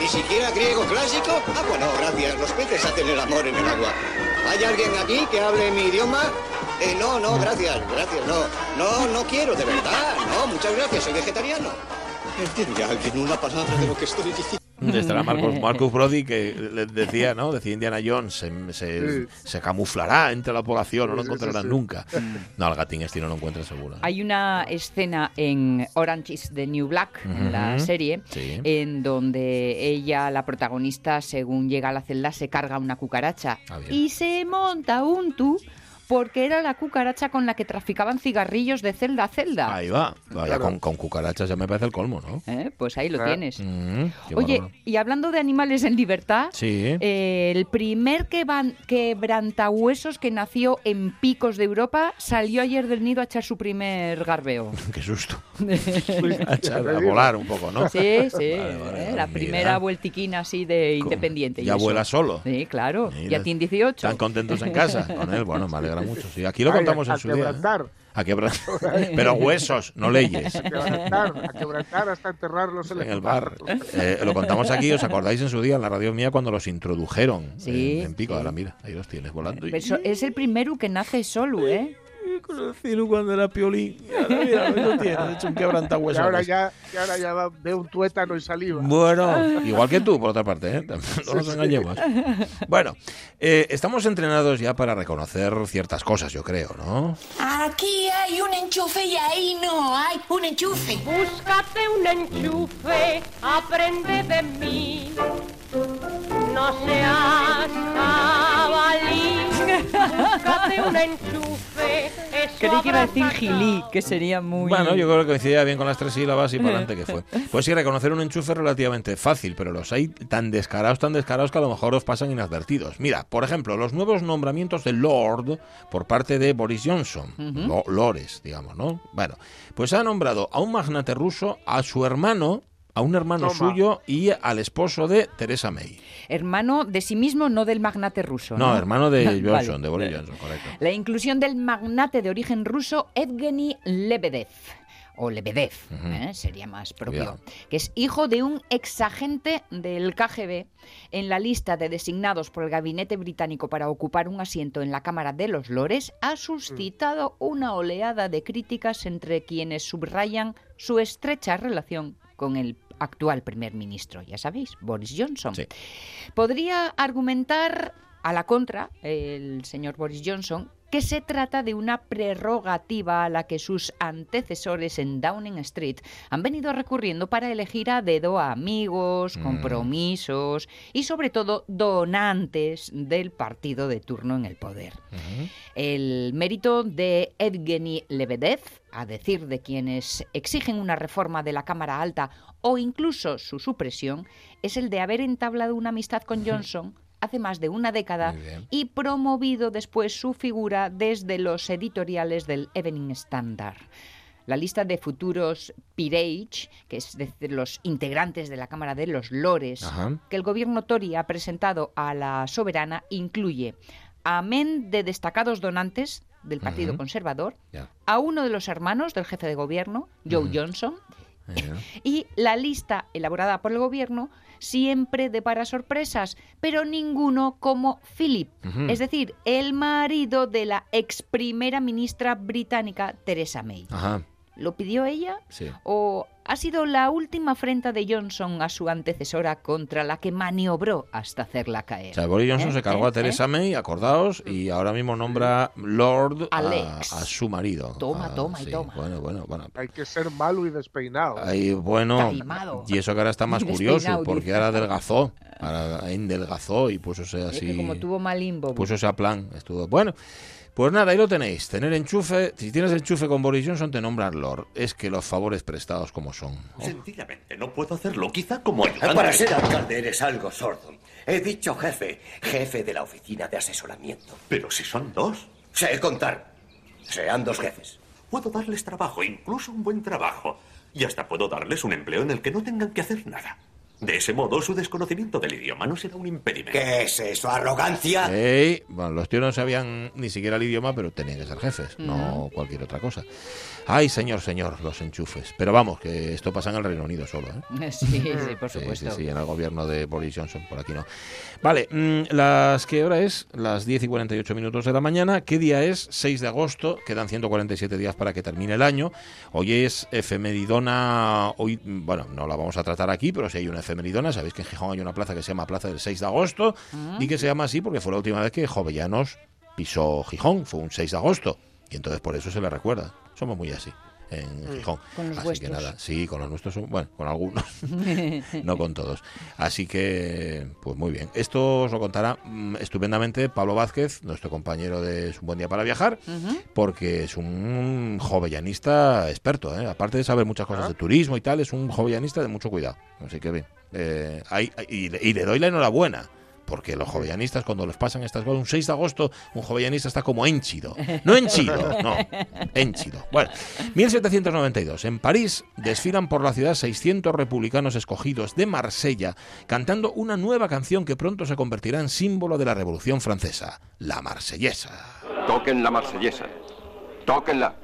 ¿Ni siquiera griego clásico? Ah, bueno, gracias, los peces hacen el amor en el agua. ¿Hay alguien aquí que hable mi idioma? No, gracias, no quiero, de verdad, no, muchas gracias, soy vegetariano. ¿Tendría alguien una palabra de lo que estoy diciendo? Estará Marcus Brody, que decía, ¿no? Decía Indiana Jones, se camuflará entre la población, no lo encontrarán nunca. No, al gatín este no lo encuentra seguro. Hay una escena en Orange is the New Black, la serie, en donde ella, la protagonista, según llega a la celda, se carga una cucaracha y se monta un tú, porque era la cucaracha con la que traficaban cigarrillos de celda a celda. Ahí va. Claro. Con cucarachas ya me parece el colmo, ¿no? Pues ahí lo tienes. Oye, y hablando de animales en libertad, el primer quebrantahuesos que nació en Picos de Europa salió ayer del nido a echar su primer garbeo. ¡Qué susto! A volar un poco, ¿no? Sí. Vale, la primera vueltiquina así de independiente. ¿Ya vuela solo? Sí, claro. Mira, ya tiene 18. Están contentos en casa con él. Bueno, vale. Mucho, sí. Aquí lo contamos en su día. A quebrantar. Pero huesos, no leyes. A quebrantar hasta enterrarlos en el bar. Lo contamos aquí, ¿os acordáis en su día en la radio mía cuando los introdujeron en Pico de la Mira? Ahí los tienes volando. Pero es el primero que nace solo, ¿eh? Con el cielo cuando era piolín. Mira, lo tienes, hecho un quebrantahuesos. Y ahora ya va, ve un tuétano y saliva. Bueno, igual que tú, por otra parte, ¿eh? No nos engañemos. Bueno, estamos entrenados ya para reconocer ciertas cosas, yo creo, ¿no? Aquí hay un enchufe y ahí no hay un enchufe. Búscate un enchufe, aprende de mí. No seas jabalí. Búscate un enchufe. Creí que iba a decir gilí, que sería muy... Bueno, yo creo que coincidía bien con las tres sílabas y para adelante que fue. Pues sí, reconocer un enchufe es relativamente fácil, pero los hay tan descarados que a lo mejor os pasan inadvertidos. Mira, por ejemplo, los nuevos nombramientos de Lord por parte de Boris Johnson. Lores, digamos, ¿no? Bueno, pues ha nombrado a un magnate ruso, a su hermano... a un hermano suyo y al esposo de Theresa May. Hermano de sí mismo, no del magnate ruso. No, hermano de Johnson, de Boris Johnson, correcto. La inclusión del magnate de origen ruso Evgeny Lebedev, o Lebedev, sería más propio, que es hijo de un exagente del KGB en la lista de designados por el gabinete británico para ocupar un asiento en la Cámara de los Lores, ha suscitado una oleada de críticas entre quienes subrayan su estrecha relación con el actual primer ministro, ya sabéis, Boris Johnson. Sí. Podría argumentar a la contra el señor Boris Johnson que se trata de una prerrogativa a la que sus antecesores en Downing Street han venido recurriendo para elegir a dedo a amigos, compromisos y sobre todo donantes del partido de turno en el poder. El mérito de Evgeny Lebedev, a decir de quienes exigen una reforma de la Cámara Alta o incluso su supresión, es el de haber entablado una amistad con Johnson hace más de una década y promovido después su figura desde los editoriales del Evening Standard. La lista de futuros Peerage, que es decir, los integrantes de la Cámara de los Lores, que el gobierno Tory ha presentado a la soberana, incluye, amén de destacados donantes del Partido Conservador, a uno de los hermanos del jefe de gobierno, Joe Johnson, y la lista elaborada por el gobierno siempre depara sorpresas, pero ninguno como Philip, es decir, el marido de la ex primera ministra británica Theresa May. ¿Lo pidió ella? ¿O ha sido la última afrenta de Johnson a su antecesora contra la que maniobró hasta hacerla caer? O sea, Boris Johnson se cargó a Theresa May, acordaos, y ahora mismo nombra Lord a su marido. Toma. Bueno. Hay que ser malo y despeinado. Taimado. Y eso que ahora está más curioso, porque ahora adelgazó. Ahora endelgazó y púsose así. Es que como tuvo mal limbo. Púsose a plan. Estuvo bueno. Pues nada, ahí lo tenéis. Tener enchufe. Si tienes enchufe con Boris Johnson, te nombran Lord. Es que los favores prestados como son. Sencillamente no puedo hacerlo, quizá como ayudante. Para ser alcalde eres algo sordo. He dicho jefe, jefe de la oficina de asesoramiento. Pero si son dos. Sé contar. Sean dos jefes. Puedo darles trabajo, incluso un buen trabajo. Y hasta puedo darles un empleo en el que no tengan que hacer nada. De ese modo, su desconocimiento del idioma no será un impedimento. ¿Qué es eso? ¿Arrogancia? Bueno, los tíos no sabían ni siquiera el idioma, pero tenían que ser jefes, no cualquier otra cosa. Ay, señor, los enchufes. Pero vamos, que esto pasa en el Reino Unido solo, ¿eh? Sí, por supuesto. Sí, en el gobierno de Boris Johnson, por aquí no. Vale, ¿las qué hora es? Las 10:48 de la mañana. ¿Qué día es? 6 de agosto. Quedan 147 días para que termine el año. Hoy es efemeridona. Hoy, bueno, no la vamos a tratar aquí, pero si hay una efemeridona, sabéis que en Gijón hay una plaza que se llama Plaza del 6 de agosto y que se llama así porque fue la última vez que Jovellanos pisó Gijón, fue un 6 de agosto y entonces por eso se le recuerda. Somos muy así en Gijón. Con los así vuestros. Que nada, sí, con los nuestros, bueno, con algunos, no con todos. Así que, pues muy bien. Esto os lo contará estupendamente Pablo Vázquez, nuestro compañero de Es un buen día para viajar, porque es un jovellanista experto, ¿eh? Aparte de saber muchas cosas de turismo y tal, es un jovellanista de mucho cuidado. Así que bien. Y le doy la enhorabuena. Porque los jovellanistas, cuando les pasan estas cosas, un 6 de agosto, un jovellanista está como henchido. No henchido, no, henchido. Bueno, 1792, en París desfilan por la ciudad 600 republicanos escogidos de Marsella, cantando una nueva canción que pronto se convertirá en símbolo de la Revolución Francesa, la Marsellesa. Toquen la Marsellesa, tóquenla.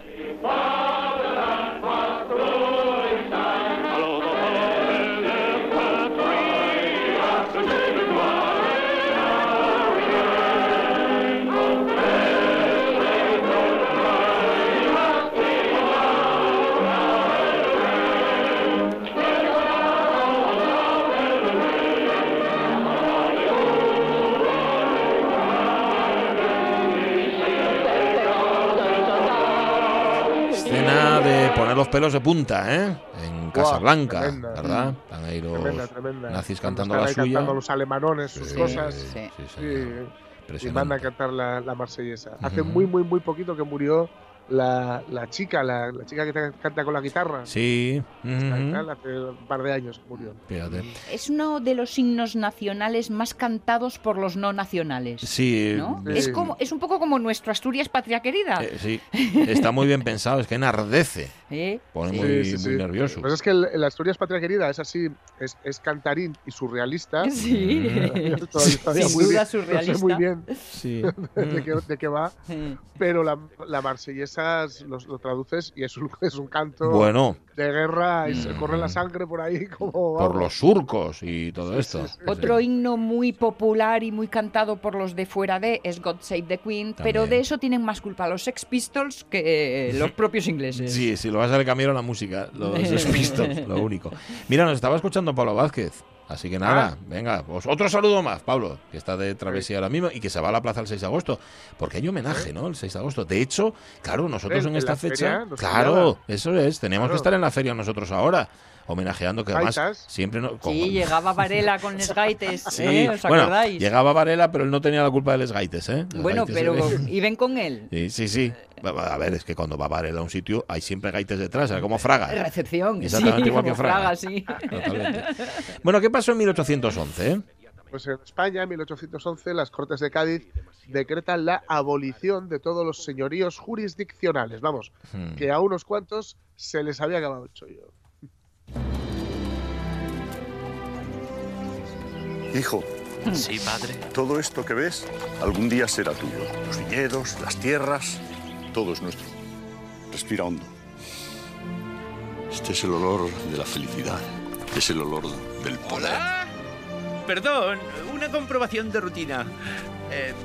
Poner los pelos de punta, ¿eh? En Casablanca, ¿verdad? Están ahí los nazis cantando la suya. Cantando los alemanones, sus cosas. Y van a cantar la Marsellesa. Hace muy poquito que murió la chica que canta con la guitarra. Sí. Hace un par de años murió. Fíjate. Es uno de los himnos nacionales más cantados por los no nacionales. Sí. ¿No? Sí. Es un poco como nuestro Asturias patria querida. Sí. Está muy bien pensado, es que enardece. Pone muy nervioso. Pues es que el Asturias patria querida es así, es cantarín y surrealista. Sí. Sin duda surrealista. No sé muy bien de qué va, pero la Marsellesa lo traduces y es un canto de guerra y se corre la sangre por ahí como por los surcos y todo esto. Otro himno muy popular y muy cantado por los de fuera de es God Save the Queen, pero de eso tienen más culpa los Sex Pistols que los propios ingleses. Sí, si lo vas a cambiar la música, los Sex Pistols, lo único. Mira, nos estaba escuchando Pablo Vázquez Así que nada, venga, pues otro saludo más, Pablo, que está de travesía ahora mismo y que se va a la plaza el 6 de agosto, porque hay homenaje, ¿no?, el 6 de agosto. De hecho, claro, nosotros en esta fecha, claro, eso es, teníamos que estar en la feria nosotros ahora, homenajeando, que además siempre... No, sí, llegaba Varela con les gaites, sí, ¿os acordáis? Bueno, llegaba Varela, pero él no tenía la culpa de les gaites, ¿eh? Les bueno, gaites, pero iban con él. Sí, sí, sí. A ver, es que cuando va Varela a un sitio hay siempre gaites detrás, como Fraga. Recepción. Exactamente, sí, igual que Fraga. Fraga, sí. Totalmente. Bueno, ¿qué pasó en 1811? Pues en España, en 1811, las Cortes de Cádiz decretan la abolición de todos los señoríos jurisdiccionales. Vamos, que a unos cuantos se les había acabado el chollo. Hijo. Sí, padre. Todo esto que ves algún día será tuyo. Los viñedos, las tierras, todo es nuestro. Respira hondo. Este es el olor de la felicidad. Es el olor del poder. ¿Hola? Perdón, una comprobación de rutina.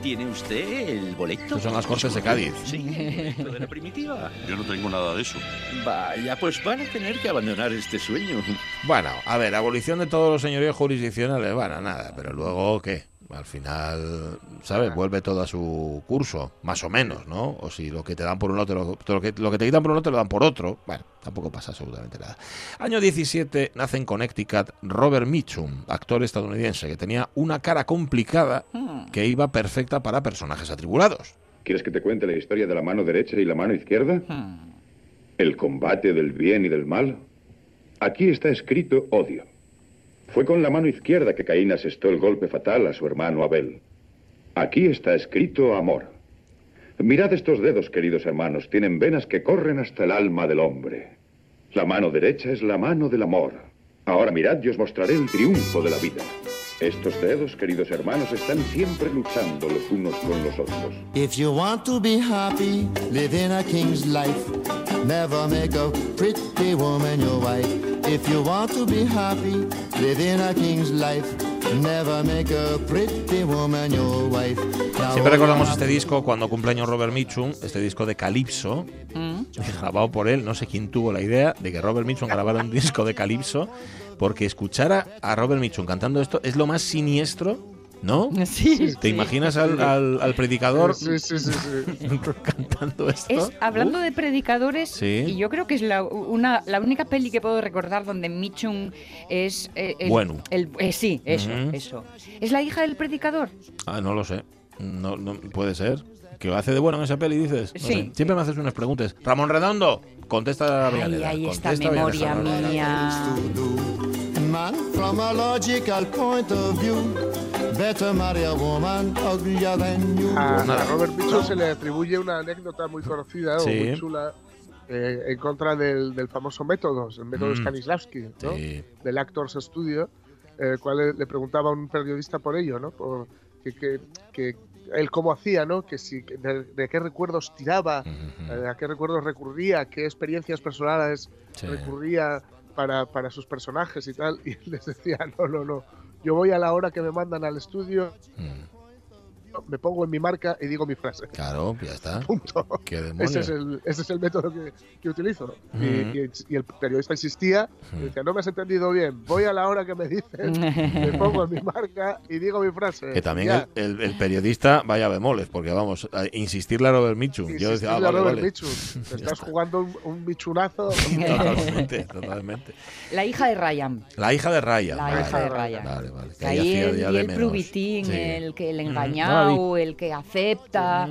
¿Tiene usted el boleto? Son las Cortes de Cádiz. Sí, el boleto de la primitiva. Yo no tengo nada de eso. Vaya, pues van a tener que abandonar este sueño. Bueno, a ver, abolición de todos los señoríos jurisdiccionales, bueno, nada, pero luego, ¿qué? Al final, ¿sabes? Vuelve todo a su curso, más o menos, ¿no? O si lo que te dan por uno, lo que te quitan por uno te lo dan por otro. Bueno, tampoco pasa absolutamente nada. Año 17 nace en Connecticut Robert Mitchum, actor estadounidense que tenía una cara complicada que iba perfecta para personajes atribulados. ¿Quieres que te cuente la historia de la mano derecha y la mano izquierda? El combate del bien y del mal. Aquí está escrito odio. Fue con la mano izquierda que Caín asestó el golpe fatal a su hermano Abel. Aquí está escrito amor. Mirad estos dedos, queridos hermanos, tienen venas que corren hasta el alma del hombre. La mano derecha es la mano del amor. Ahora mirad y os mostraré el triunfo de la vida. Estos dedos, queridos hermanos, están siempre luchando los unos con los otros. If you want to be happy, live in a king's life. Never make a pretty woman your wife. If you want to be happy, live in a king's life. Never make a pretty woman your wife. Siempre recordamos este disco cuando cumpleaños Robert Mitchum, este disco de Calypso, grabado por él. No sé quién tuvo la idea de que Robert Mitchum grabara un disco de Calypso, porque escuchar a Robert Mitchum cantando esto es lo más siniestro, ¿no? Sí, ¿te imaginas al predicador cantando esto? Hablando de predicadores, y yo creo que es la única peli que puedo recordar donde Mitchum es... Eso. ¿Es la hija del predicador? Ah, no lo sé. No puede ser. ¿Que hace de bueno en esa peli, dices? No sé. Siempre me haces unas preguntas. Ramón Redondo, contesta a Avellaneda. Ahí está, memoria mía. From a logical point of view, better marry a woman uglier than you. A Robert Mitchum se le atribuye una anécdota muy conocida o muy chula en contra del famoso método, el método Stanislavski, ¿no? Del Actors Studio, cual le preguntaba a un periodista por ello, ¿no? Por que él cómo hacía, ¿no? Que si de qué recuerdos tiraba, a qué recuerdos recurría, qué experiencias personales recurría para sus personajes y tal, y les decía, no, yo voy a la hora que me mandan al estudio, me pongo en mi marca y digo mi frase. Claro, ya está. Punto. ¿Qué demonios? Ese es el método que utilizo. Y el periodista insistía, y decía, no me has entendido bien, voy a la hora que me dicen, me pongo en mi marca y digo mi frase. Que también el periodista vaya bemoles, porque vamos, a insistirle a Robert Mitchum. Yo decía, vale. Mitchum. Te estás jugando un michunazo. Totalmente. La hija de Ryan. La hija de Ryan. Vale. Que ahí el prubitín, el que le engañaba. O el que acepta.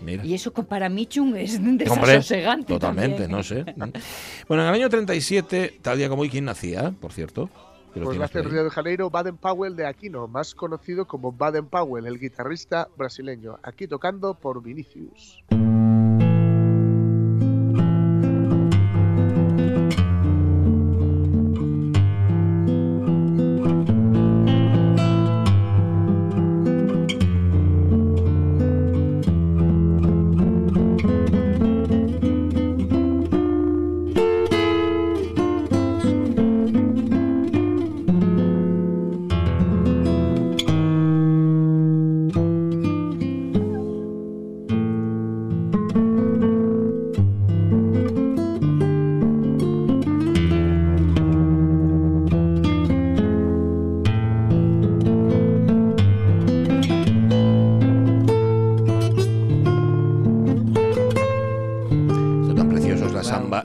Mira. Y eso para Mitchum es desasosegante. Totalmente, también. No sé. Bueno, en el año 37, tal día como hoy, ¿quién nacía, por cierto? Pues nace en Río de Janeiro Baden Powell de Aquino, más conocido como Baden Powell, el guitarrista brasileño, aquí tocando por Vinicius.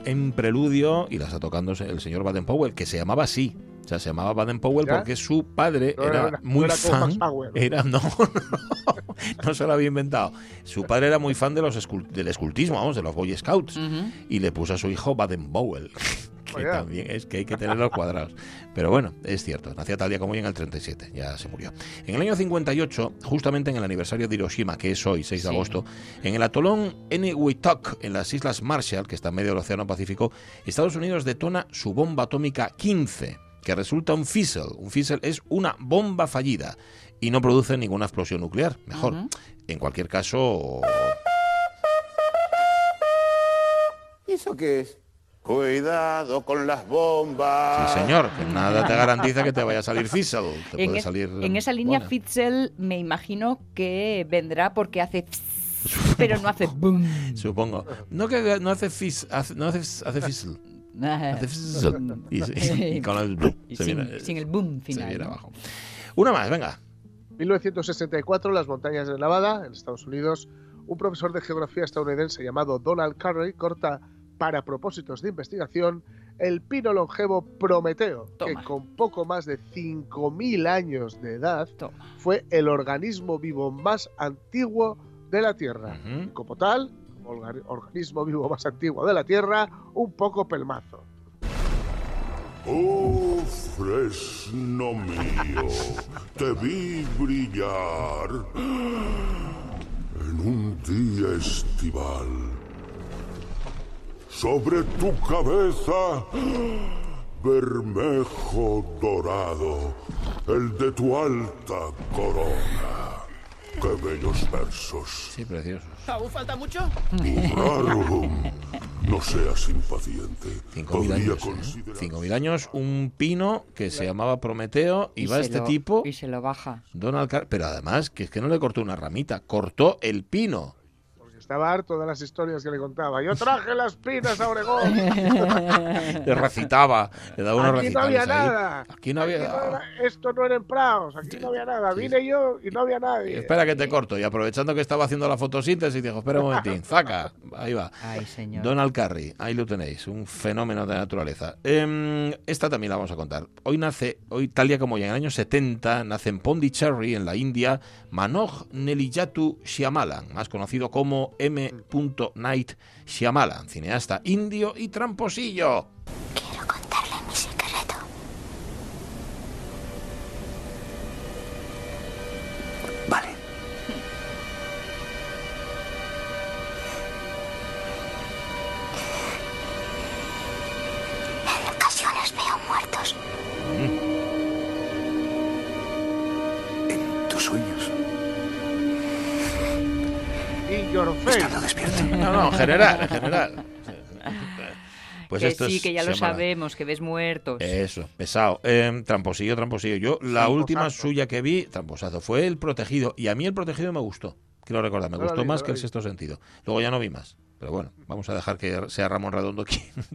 estaba en preludio y la está tocando el señor Baden Powell, que se llamaba así. O sea, se llamaba Baden Powell porque su padre no se lo había inventado. Su padre era muy fan de del escultismo, vamos, de los Boy Scouts. Uh-huh. Y le puso a su hijo Baden Powell, que también es que hay que tener los cuadrados. Pero bueno, es cierto, nació tal día como hoy en el 37, ya se murió. En el año 58, justamente en el aniversario de Hiroshima, que es hoy, 6 de agosto, en el atolón Eniwetok, en las Islas Marshall, que está en medio del Océano Pacífico, Estados Unidos detona su bomba atómica 15, que resulta un fissel. Un fissel es una bomba fallida y no produce ninguna explosión nuclear. Mejor. Uh-huh. En cualquier caso... ¿Y eso qué es? Cuidado con las bombas. Sí, señor, que nada te garantiza que te vaya a salir fissel. Te puede salir en esa línea fissel me imagino que vendrá porque hace... pero no hace boom. Supongo. No, que no hace fissel. Hace fissel. Y con el sin el boom final. Se viene abajo. Una más, venga. 1964, las montañas de Nevada, en Estados Unidos, un profesor de geografía estadounidense llamado Donald Curry corta, para propósitos de investigación, el pino longevo Prometeo, que con poco más de 5.000 años de edad fue el organismo vivo más antiguo de la Tierra. Uh-huh. Como tal, organismo vivo más antiguo de la Tierra, un poco pelmazo. Oh, fresno mío, te vi brillar en un día estival. Sobre tu cabeza, bermejo dorado, el de tu alta corona. ¡Qué bellos versos! Sí, preciosos. ¿Aún falta mucho? Burrarum. No seas impaciente. 5.000 años, un pino que se llamaba Prometeo, y va este tipo... Y se lo baja. Donald Curry. Pero además, que es que no le cortó una ramita, cortó el pino. Estaba harto de las historias que le contaba. Yo traje las pinas a Oregón. Le recitaba. Le daba unos recitales. Aquí no había nada. Esto no era en Praos. Aquí no había nada. Vine yo y no había nadie. Y espera que te corto. Y aprovechando que estaba haciendo la fotosíntesis, dijo, espera un momentín. Zaca. Ahí va. Ay, señor. Donald Curry. Ahí lo tenéis. Un fenómeno de naturaleza. Esta también la vamos a contar. Hoy, tal día como hoy, en el año 70, nace en Pondicherry, en la India, Manoj Neliyathu Shyamalan, más conocido como M. Night Shyamalan, cineasta indio y tramposillo. Quiero contarle mi secreto. Vale. En ocasiones veo muertos. En tus sueños. Estando despierto. No, en general. Pues que esto sí, que ya lo sabemos, que ves muertos. Eso, pesado. Tramposillo. Yo, la última suya que vi, tramposazo, fue El Protegido. Y a mí El Protegido me gustó. Quiero recordar, me gustó más que El Sexto Sentido. Luego ya no vi más. Pero bueno, vamos a dejar que sea Ramón Redondo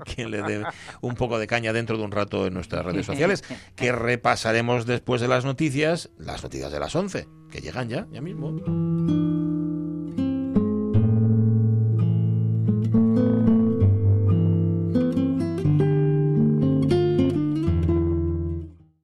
quien le dé un poco de caña dentro de un rato en nuestras redes sociales, que repasaremos después de las noticias de las 11, que llegan ya mismo.